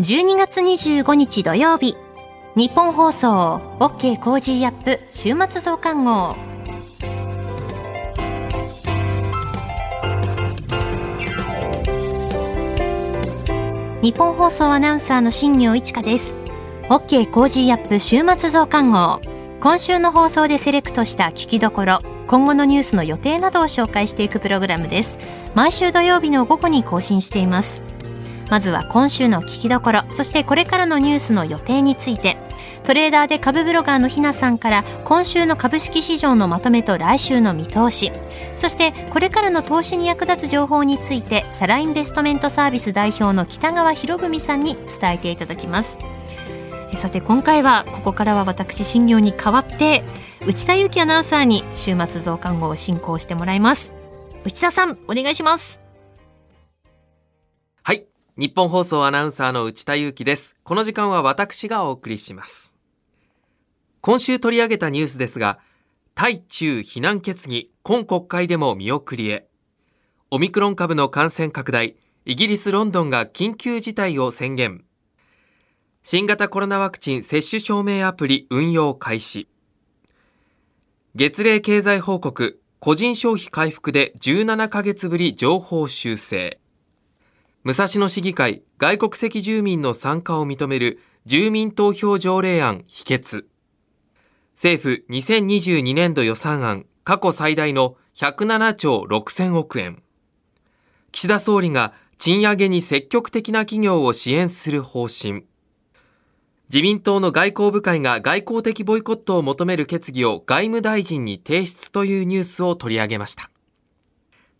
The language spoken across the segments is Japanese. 12月25日土曜日、日本放送 OK! Cozy up! 週末増刊号。日本放送アナウンサーの新業一華です。 OK! Cozy up! 週末増刊号、今週の放送でセレクトした聞きどころ、今後のニュースの予定などを紹介していくプログラムです。毎週土曜日の午後に更新しています。まずは今週の聞きどころ、そしてこれからのニュースの予定について、トレーダーで株ブロガーのひなさんから今週の株式市場のまとめと来週の見通し、そしてこれからの投資に役立つ情報について、サラインベストメントサービス代表の北川博文さんに伝えていただきます。さて今回はここからは私新業に代わって内田裕樹アナウンサーに週末増刊号を進行してもらいます。内田さん、お願いします。はい、日本放送アナウンサーの内田裕樹です。この時間は私がお送りします。今週取り上げたニュースですが、対中非難決議、今国会でも見送りへ。オミクロン株の感染拡大、イギリス・ロンドンが緊急事態を宣言。新型コロナワクチン接種証明アプリ運用開始。月例経済報告、個人消費回復で17ヶ月ぶり上方修正。武蔵野市議会、外国籍住民の参加を認める住民投票条例案否決。政府2022年度予算案、過去最大の107兆6000億円。岸田総理が賃上げに積極的な企業を支援する方針。自民党の外交部会が外交的ボイコットを求める決議を外務大臣に提出というニュースを取り上げました。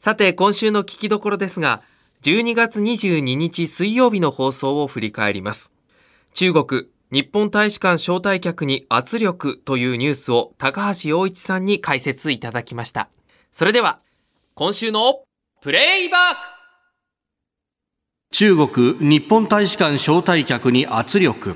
さて今週の聞きどころですが、12月22日水曜日の放送を振り返ります。中国、日本大使館招待客に圧力というニュースを高橋洋一さんに解説いただきました。それでは、今週のプレイバック。中国、日本大使館招待客に圧力。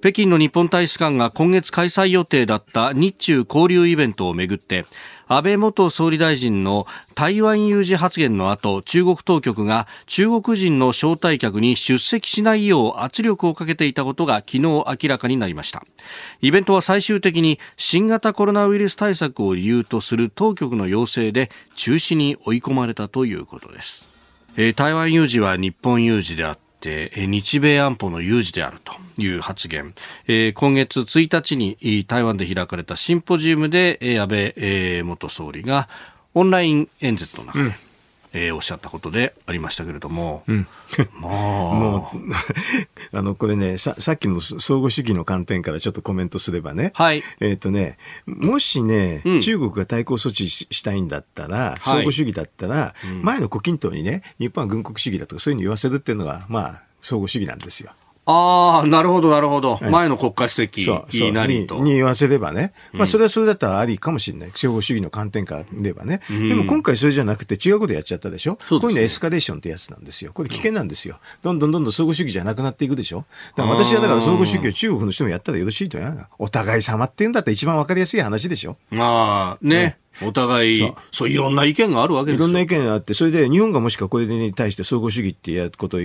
北京の日本大使館が今月開催予定だった日中交流イベントをめぐって、安倍元総理大臣の台湾有事発言の後、中国当局が中国人の招待客に出席しないよう圧力をかけていたことが昨日明らかになりました。イベントは最終的に新型コロナウイルス対策を理由とする当局の要請で中止に追い込まれたということです。台湾有事は日本有事であって、日米安保の有事であるという発言、今月1日に台湾で開かれたシンポジウムで安倍元総理がオンライン演説の中で、おっしゃったことでありましたけれども、まあ、これね、さっきの相互主義の観点からちょっとコメントすればね、はい、もしね、中国が対抗措置したいんだったら、相互主義だったら、前の胡錦涛にね、日本は軍国主義だとかそういうの言わせるっていうのが、まあ、相互主義なんですよ。ああ、なるほど、なるほど。前の国家主席何とに言わせればね。まあ、それはそれだったらありかもしれない。相互主義の観点から言えばね。でも今回それじゃなくて違うことやっちゃったでしょ。こういうのエスカレーションってやつなんですよ。これ危険なんですよ。どんどん相互主義じゃなくなっていくでしょ。だから私はだから相互主義を中国の人もやったらよろしいとや。お互い様っていうんだったら一番わかりやすい話でしょ。まあ、ね。お互いそういろんな意見があるわけですよ。いろんな意見があって、それで日本がもしかこれに対して相互主義ってやることを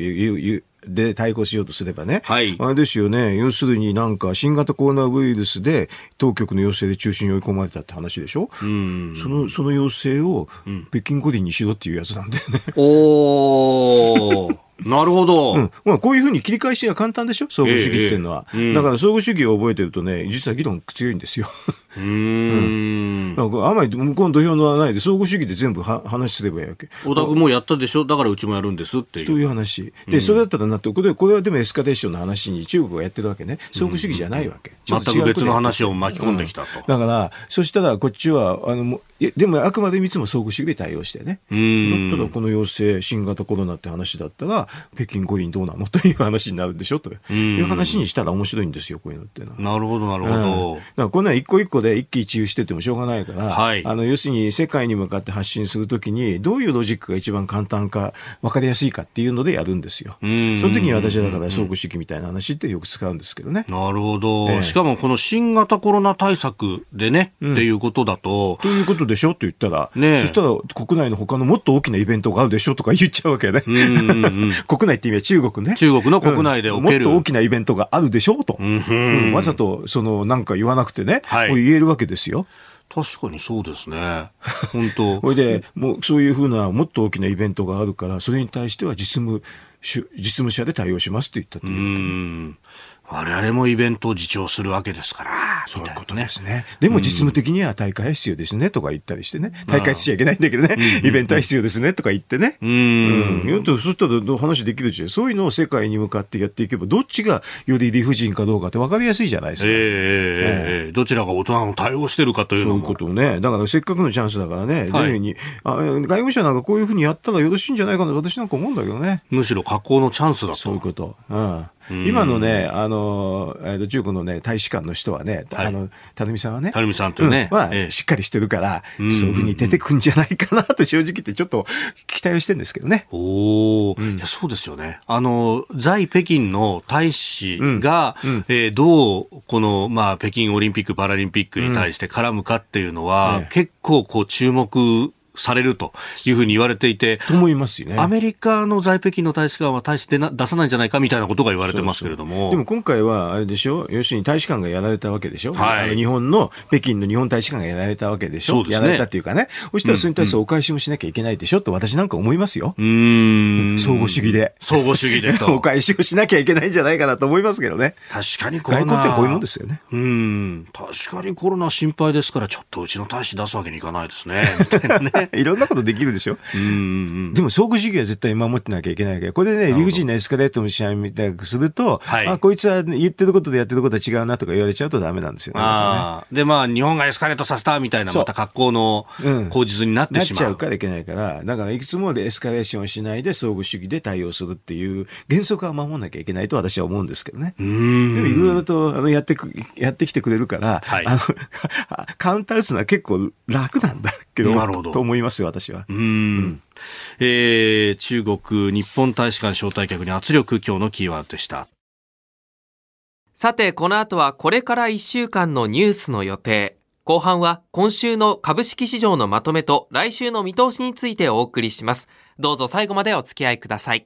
で対抗しようとすればね、はい、あれですよね、要するになんか新型コロナウイルスで当局の要請で中止に追い込まれたって話でしょ。その要請を北京五輪にしろっていうやつなんだよね。おーなるほど。まあ、こういうふうに切り返しが簡単でしょ、相互主義っていうのは。だから相互主義を覚えてるとね、実は議論強いんですよ。なんかあまり向こうの土俵に乗らないで、相互主義で全部話すればいいわけ。おたくもやったでしょ、だからうちもやるんですっていう。そういう話。で、それだったらなって、これはでもエスカレーションの話に中国がやってるわけね。相互主義じゃないわけ。全く別の話を巻き込んできたと。だから、そしたらこっちは、でもあくまでいつも相互主義で対応してね。ただこの要請、新型コロナって話だったら、北京五輪どうなのという話になるでしょという話にしたら面白いんですよ、こういうのってのは。なるほど、なるほど。だからこんな一個一個で一喜一憂しててもしょうがないから、はい、要するに世界に向かって発信するときに、どういうロジックが一番簡単か、分かりやすいかっていうのでやるんですよ。その時に私はだから相互主義みたいな話ってよく使うんですけどね。なるほど。しかもこの新型コロナ対策でね、っていうことだと。ということでしょって言ったら、そしたら国内の他のもっと大きなイベントがあるでしょとか言っちゃうわけね。国内って意味は中国ね。中国の国内で起きる、もっと大きなイベントがあるでしょうと、わざとそのなんか言わなくてね、はい、言えるわけですよ。確かにそうですね。本当。それで、もうそういうふうなもっと大きなイベントがあるから、それに対しては実務者で対応しますって言ったっていう。我々もイベントを自重するわけですから、そういうことですね。でも実務的には大会は必要ですねとか言ったりしてね。大会しちゃいけないんだけどね、イベントは必要ですねとか言ってね。そうしたら話できるじゃん。そういうのを世界に向かってやっていけば、どっちがより理不尽かどうかって分かりやすいじゃないですか。どちらが大人の対応してるかというのも。そういうことをね。だからせっかくのチャンスだからね。外務省なんかこういうふうにやったらよろしいんじゃないかなと私なんか思うんだけどね。むしろ格好のチャンスだと。そういうこと。今のね、中国のね、大使館の人はね、垂さんはね。垂さんというね。しっかりしてるから、そういうふうに出てくんじゃないかなと正直言ってちょっと期待をしてるんですけどね。いや、そうですよね。在北京の大使が、どう、この、北京オリンピック・パラリンピックに対して絡むかっていうのは、結構こう注目、されるというふうに言われていて、と思いますよね。アメリカの在北京の大使館は大使で出さないんじゃないかみたいなことが言われてますけれども、でも今回はあれでしょ、要するに大使館がやられたわけでしょ、日本の北京の日本大使館がやられたわけでしょ、やられたっていうかね、そしたらそれに対してお返しもしなきゃいけないでしょと私なんか思いますよ。相互主義でお返しをしなきゃいけないんじゃないかなと思いますけどね。確かにコロナ、外交ってこういうもんですよね。確かにコロナ心配ですから、ちょっとうちの大使出すわけにいかないですねみたいなね。いろんなことできるでしょ。でも相互主義は絶対守ってなきゃいけないから、これでね、理不尽なエスカレートの試合みたいにすると、あ、こいつは言ってることとやってることは違うなとか言われちゃうとダメなんですよね。で、日本がエスカレートさせたみたいな、また格好の口実になってしまう。なっちゃうからいけないから、だからいくつもでエスカレーションしないで相互主義で対応するっていう原則は守らなきゃいけないと私は思うんですけどね。でもいろいろとやってきてくれるから、カウンター打つのは結構楽なんだけど、と思いますよ、私は。中国日本大使館招待客に圧力、今日のキーワードでした。さて、この後はこれから1週間のニュースの予定、後半は今週の株式市場のまとめと来週の見通しについてお送りします。どうぞ最後までお付き合いください。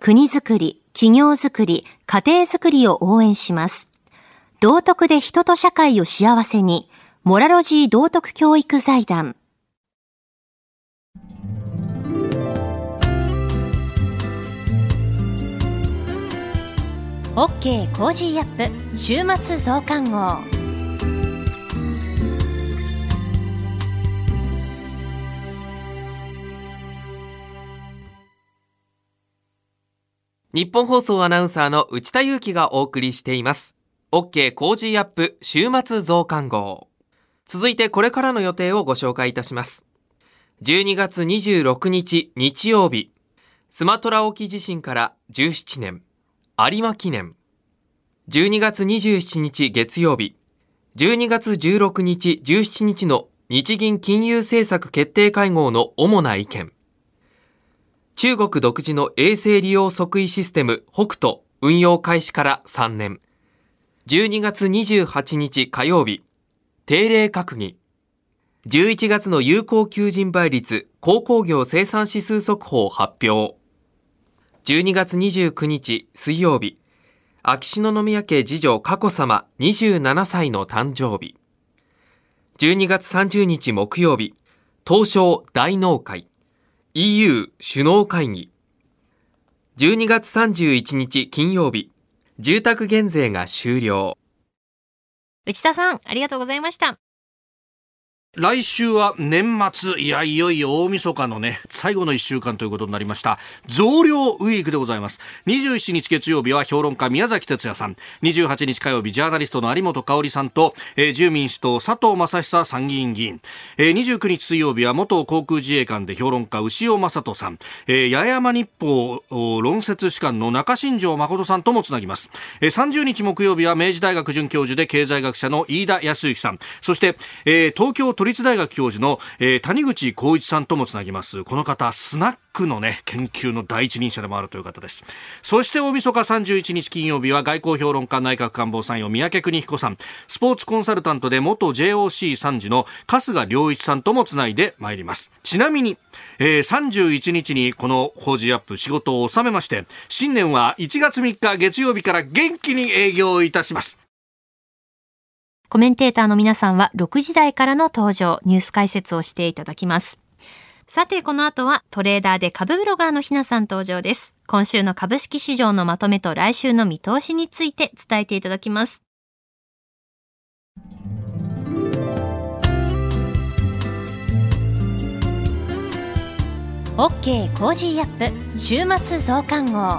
国づくり、企業づくり、家庭づくりを応援します。道徳で人と社会を幸せに、モラロジー道徳教育財団。OK! Cozy up! 週末増刊号。日本放送アナウンサーの内田裕樹がお送りしています。OK! Cozy up! 週末増刊号。続いてこれからの予定をご紹介いたします。12月26日日曜日、スマトラ沖地震から17年、有馬記念。12月27日月曜日、12月16日17日の日銀金融政策決定会合の主な意見。中国独自の衛星利用即位システム北斗運用開始から3年。12月28日火曜日、定例閣議。11月の有効求人倍率、鉱工業生産指数速報発表。12月29日水曜日、秋篠宮家次女佳子さま27歳の誕生日。12月30日木曜日、東証大納会。EU 首脳会議。12月31日金曜日、住宅減税が終了。内田さん、ありがとうございました。来週は年末、いやいよいよ大晦日のね最後の1週間ということになりました。増量ウィークでございます。27日月曜日は評論家宮崎哲也さん、28日火曜日ジャーナリストの有本香さんと、自由民主党佐藤正久参議院議員、29日水曜日は元航空自衛官で評論家牛尾正人さん、八重山日報論説士官の中新城誠さんともつなぎます。30日木曜日は明治大学准教授で経済学者の飯田康之さん、そして、東京都立大学教授の、谷口浩一さんともつなぎます。この方スナックの、ね、研究の第一人者でもあるという方です。そして大晦日31日金曜日は外交評論家内閣官房参与三宅邦彦さん、スポーツコンサルタントで元 JOC 参事の春日良一さんともつないでまいります。ちなみに、31日にこのコージーアップ仕事を収めまして、新年は1月3日月曜日から元気に営業いたします。コメンテーターの皆さんは6時台からの登場、ニュース解説をしていただきます。さてこの後はトレーダーで株ブロガーのひなさん登場です。今週の株式市場のまとめと来週の見通しについて伝えていただきます。OK! Cozy up! 週末増刊号。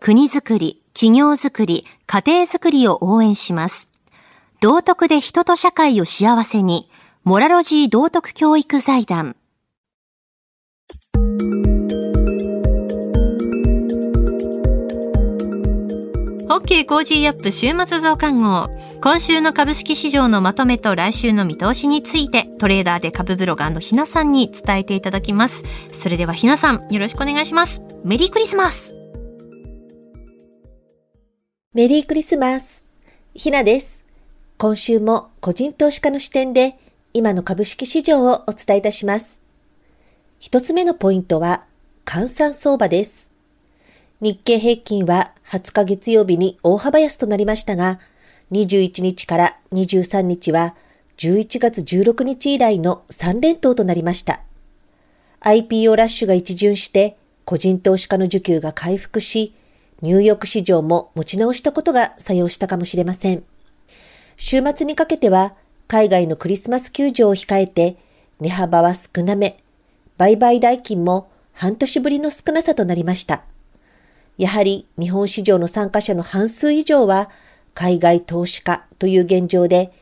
国づくり、企業づくり、家庭づくりを応援します。道徳で人と社会を幸せに、モラロジー道徳教育財団。OK! Cozy up! 週末増刊号。今週の株式市場のまとめと来週の見通しについて、トレーダーで株ブロガーのひなさんに伝えていただきます。それではひなさん、よろしくお願いします。メリークリスマス。メリークリスマス。ひなです。今週も個人投資家の視点で今の株式市場をお伝えいたします。一つ目のポイントは換算相場です。日経平均は20日月曜日に大幅安となりましたが、21日から23日は11月16日以来の3連投となりました。IPO ラッシュが一巡して個人投資家の需給が回復し、ニューヨーク市場も持ち直したことが作用したかもしれません。週末にかけては海外のクリスマス休場を控えて値幅は少なめ、売買代金も半年ぶりの少なさとなりました。やはり日本市場の参加者の半数以上は海外投資家という現状で、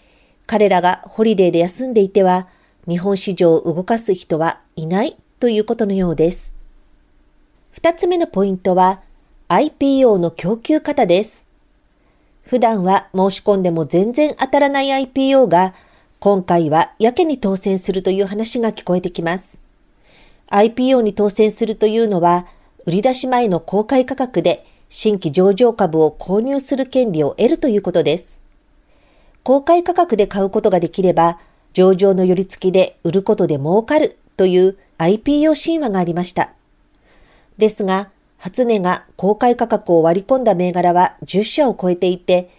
彼らがホリデーで休んでいては日本市場を動かす人はいないということのようです。二つ目のポイントはIPO の供給方です。普段は申し込んでも全然当たらない IPO が今回はやけに当選するという話が聞こえてきます。IPO に当選するというのは売り出し前の公開価格で新規上場株を購入する権利を得るということです。公開価格で買うことができれば上場の寄り付きで売ることで儲かるという IPO 神話がありました。ですが初値が公開価格を割り込んだ銘柄は10社を超えていて、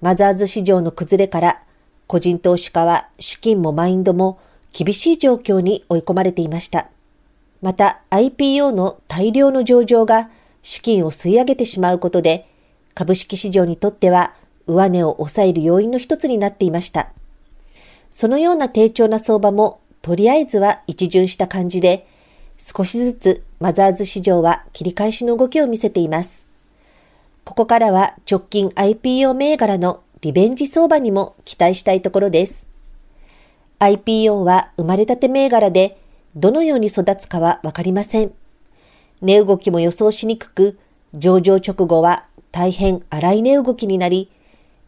マザーズ市場の崩れから個人投資家は資金もマインドも厳しい状況に追い込まれていました。また IPO の大量の上場が資金を吸い上げてしまうことで、株式市場にとっては上値を抑える要因の一つになっていました。そのような低調な相場もとりあえずは一巡した感じで、少しずつマザーズ市場は切り返しの動きを見せています。ここからは直近 IPO 銘柄のリベンジ相場にも期待したいところです。IPO は生まれたて銘柄でどのように育つかはわかりません。値動きも予想しにくく、上場直後は大変荒い値動きになり、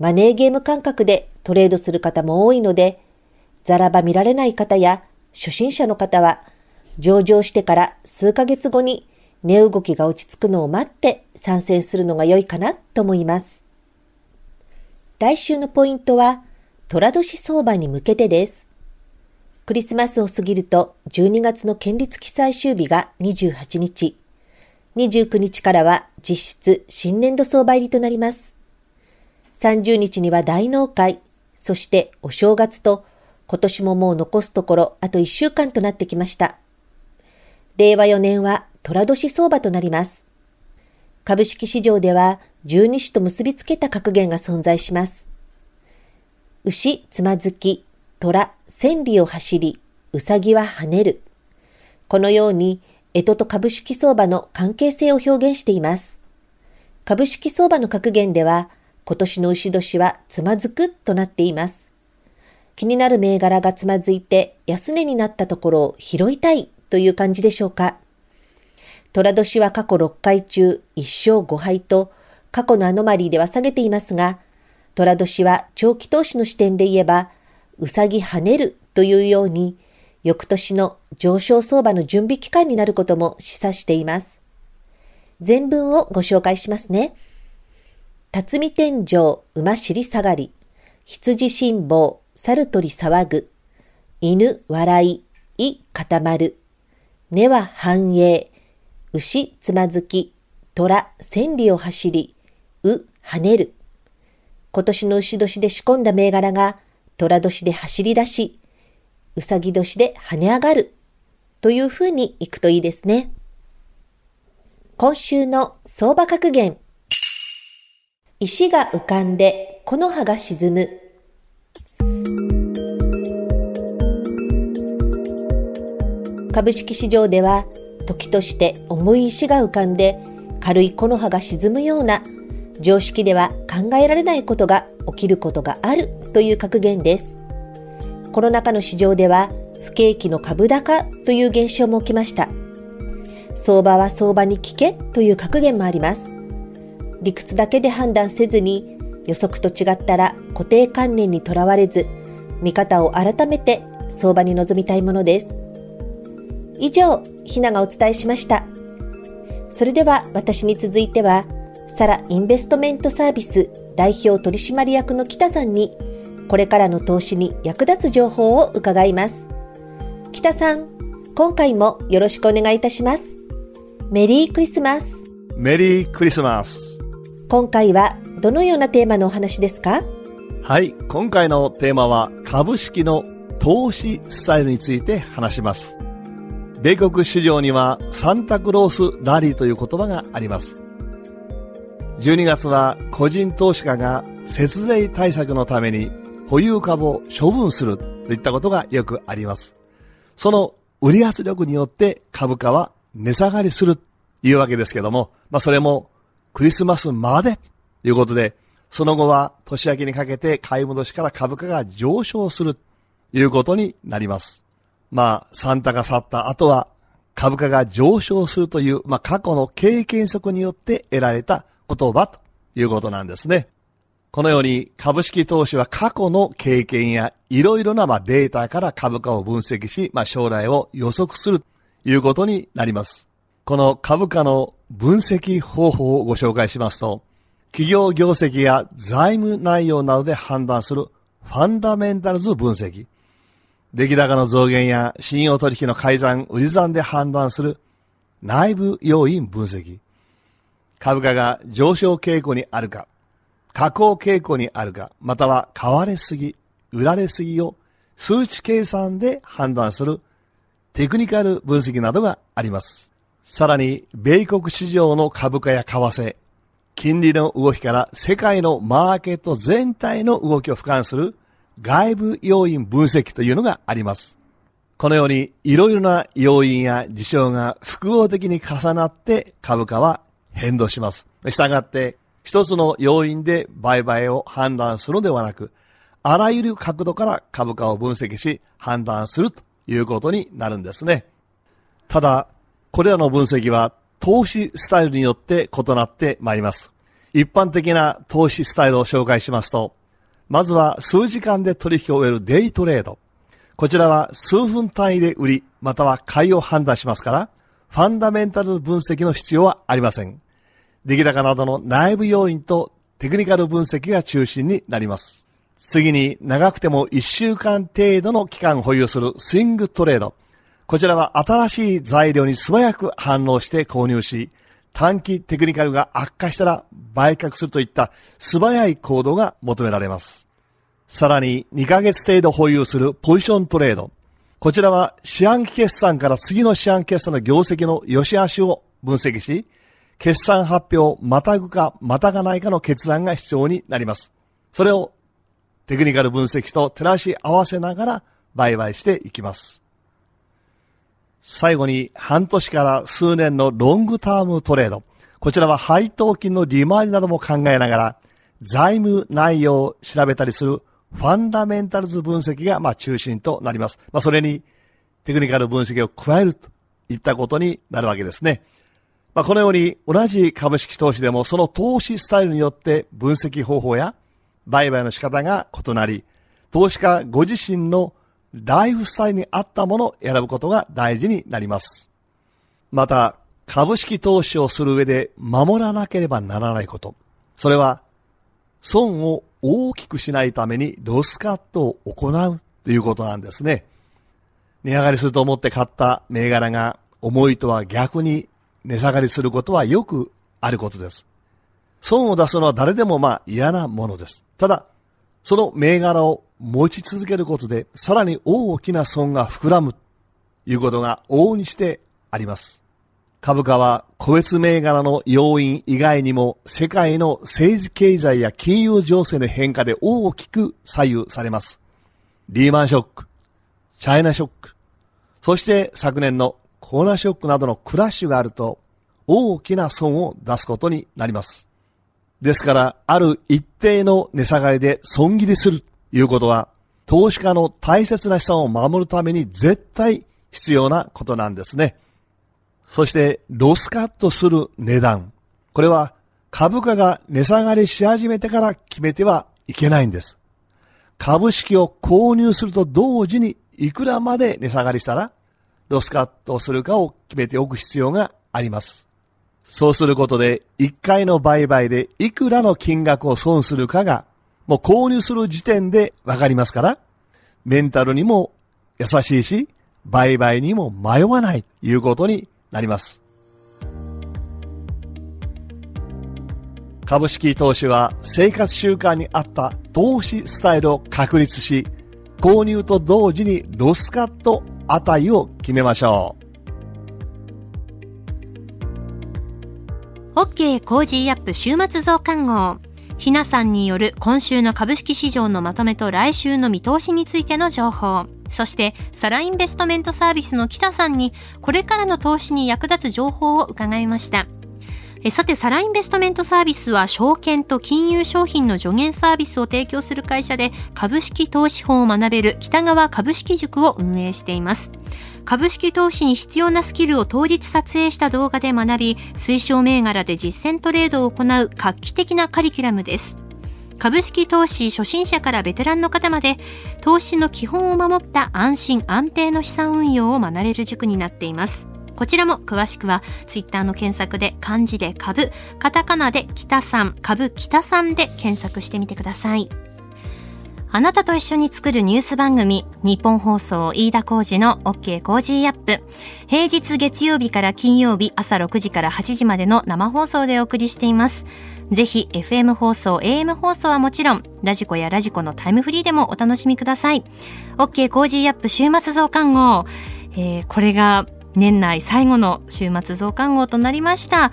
マネーゲーム感覚でトレードする方も多いので、ざらば見られない方や初心者の方は上場してから数ヶ月後に値動きが落ち着くのを待って参戦するのが良いかなと思います。来週のポイントは、寅年相場に向けてです。クリスマスを過ぎると12月の権利付き最終日が28日、29日からは実質新年度相場入りとなります。30日には大納会、そしてお正月と、今年ももう残すところあと1週間となってきました。令和4年は寅年相場となります。株式市場では十二支と結びつけた格言が存在します。牛つまずき、虎千里を走り、うさぎは跳ねる。このように、干支と株式相場の関係性を表現しています。株式相場の格言では、今年の牛年はつまずくとなっています。気になる銘柄がつまずいて安値になったところを拾いたいという感じでしょうか。寅年は過去6回中1勝5敗と、過去のアノマリーでは下げていますが、寅年は長期投資の視点で言えば、うさぎ跳ねるというように、翌年の上昇相場の準備期間になることも示唆しています。全文をご紹介しますね。辰巳天井、馬尻下がり、羊辛抱、猿鳥騒ぐ、犬笑い、い固まる、根は繁栄、牛つまずき、虎千里を走り、う跳ねる。今年の牛年で仕込んだ銘柄が、虎年で走り出し、うさぎ年で跳ね上がるというふうにいくといいですね。今週の相場格言。石が浮かんで木の葉が沈む。株式市場では、時として重い石が浮かんで軽い木の葉が沈むような、常識では考えられないことが起きることがあるという格言です。コロナ禍の市場では不景気の株高という現象も起きました。相場は相場に聞けという格言もあります。理屈だけで判断せずに、予測と違ったら固定観念にとらわれず、見方を改めて相場に臨みたいものです。以上、ひながお伝えしました。それでは私に続いては、サラインベストメントサービス代表取締役の北さんに、これからの投資に役立つ情報を伺います。北さん、今回もよろしくお願いいたします。メリークリスマス。メリークリスマス。今回はどのようなテーマのお話ですか？はい、今回のテーマは株式の投資スタイルについて話します。米国市場にはサンタクロースラリーという言葉があります。12月は個人投資家が節税対策のために保有株を処分するといったことがよくあります。その売り圧力によって株価は値下がりするというわけですけども、それもクリスマスまでということで、その後は年明けにかけて買い戻しから株価が上昇するということになります。サンタが去った後は株価が上昇するという、過去の経験則によって得られた言葉ということなんですね。このように株式投資は過去の経験やいろいろなデータから株価を分析し、将来を予測するということになります。この株価の分析方法をご紹介しますと、企業業績や財務内容などで判断するファンダメンタルズ分析、出来高の増減や信用取引の改ざん、売り算で判断する内部要因分析、株価が上昇傾向にあるか、下降傾向にあるか、または買われすぎ、売られすぎを数値計算で判断するテクニカル分析などがあります。さらに、米国市場の株価や為替、金利の動きから世界のマーケット全体の動きを俯瞰する外部要因分析というのがあります。このように、いろいろな要因や事象が複合的に重なって株価は変動します。したがって、一つの要因で売買を判断するのではなく、あらゆる角度から株価を分析し判断するということになるんですね。ただ、これらの分析は投資スタイルによって異なってまいります。一般的な投資スタイルを紹介しますと、まずは数時間で取引を終えるデイトレード。こちらは数分単位で売り、または買いを判断しますから、ファンダメンタル分析の必要はありません。出来高などの内部要因とテクニカル分析が中心になります。次に長くても1週間程度の期間保有するスイングトレード。こちらは新しい材料に素早く反応して購入し、短期テクニカルが悪化したら売却するといった素早い行動が求められます。さらに2ヶ月程度保有するポジショントレード。こちらは四半期決算から次の四半期決算の業績の良し悪しを分析し、決算発表をまたぐかまたがないかの決断が必要になります。それをテクニカル分析と照らし合わせながら売買していきます。最後に半年から数年のロングタームトレード。こちらは配当金の利回りなども考えながら財務内容を調べたりするファンダメンタルズ分析が中心となります。それにテクニカル分析を加えるといったことになるわけですね。このように同じ株式投資でもその投資スタイルによって分析方法や売買の仕方が異なり、投資家ご自身のライフスタイルに合ったものを選ぶことが大事になります。また、株式投資をする上で守らなければならないこと。それは、損を大きくしないためにロスカットを行うということなんですね。値上がりすると思って買った銘柄が思いとは逆に値下がりすることはよくあることです。損を出すのは誰でも嫌なものです。ただ、その銘柄を持ち続けることでさらに大きな損が膨らむということが往々にしてあります。株価は個別銘柄の要因以外にも世界の政治経済や金融情勢の変化で大きく左右されます。リーマンショック、チャイナショック、そして昨年のコロナショックなどのクラッシュがあると大きな損を出すことになります。ですからある一定の値下がりで損切りするということは投資家の大切な資産を守るために絶対必要なことなんですね。そしてロスカットする値段。これは株価が値下がりし始めてから決めてはいけないんです。株式を購入すると同時にいくらまで値下がりしたらロスカットするかを決めておく必要があります。そうすることで1回の売買でいくらの金額を損するかがもう購入する時点でわかりますから、メンタルにも優しいし、売買にも迷わないということになります。株式投資は生活習慣に合った投資スタイルを確立し、購入と同時にロスカット値を決めましょう。OK! Cozy up! 週末増刊号。ひなさんによる今週の株式市場のまとめと来週の見通しについての情報。そして、サラインベストメントサービスの北さんに、これからの投資に役立つ情報を伺いました。さて、サラインベストメントサービスは、証券と金融商品の助言サービスを提供する会社で、株式投資法を学べる北川株式塾を運営しています。株式投資に必要なスキルを当日撮影した動画で学び、推奨銘柄で実践トレードを行う画期的なカリキュラムです。株式投資初心者からベテランの方まで、投資の基本を守った安心安定の資産運用を学べる塾になっています。こちらも詳しくはツイッターの検索で漢字で株、カタカナで北さん、株北さんで検索してみてください。あなたと一緒に作るニュース番組、日本放送飯田浩司の OK! Cozy up! 平日月曜日から金曜日朝6時から8時までの生放送でお送りしています。ぜひ FM 放送、AM 放送はもちろん、ラジコやラジコのタイムフリーでもお楽しみください。OK! Cozy up! 週末増刊号。これが年内最後の週末増刊号となりました。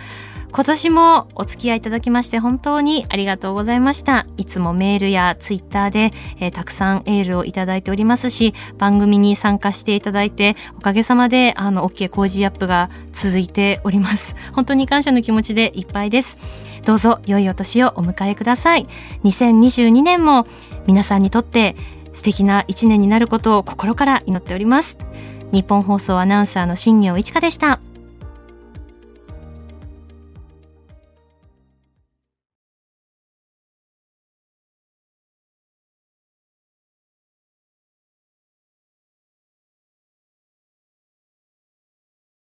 今年もお付き合いいただきまして本当にありがとうございました。いつもメールやツイッターで、たくさんエールをいただいておりますし、番組に参加していただいておかげさまでOK! Cozy up! が続いております。本当に感謝の気持ちでいっぱいです。どうぞ良いお年をお迎えください。2022年も皆さんにとって素敵な一年になることを心から祈っております。日本放送アナウンサーの新業一華でした。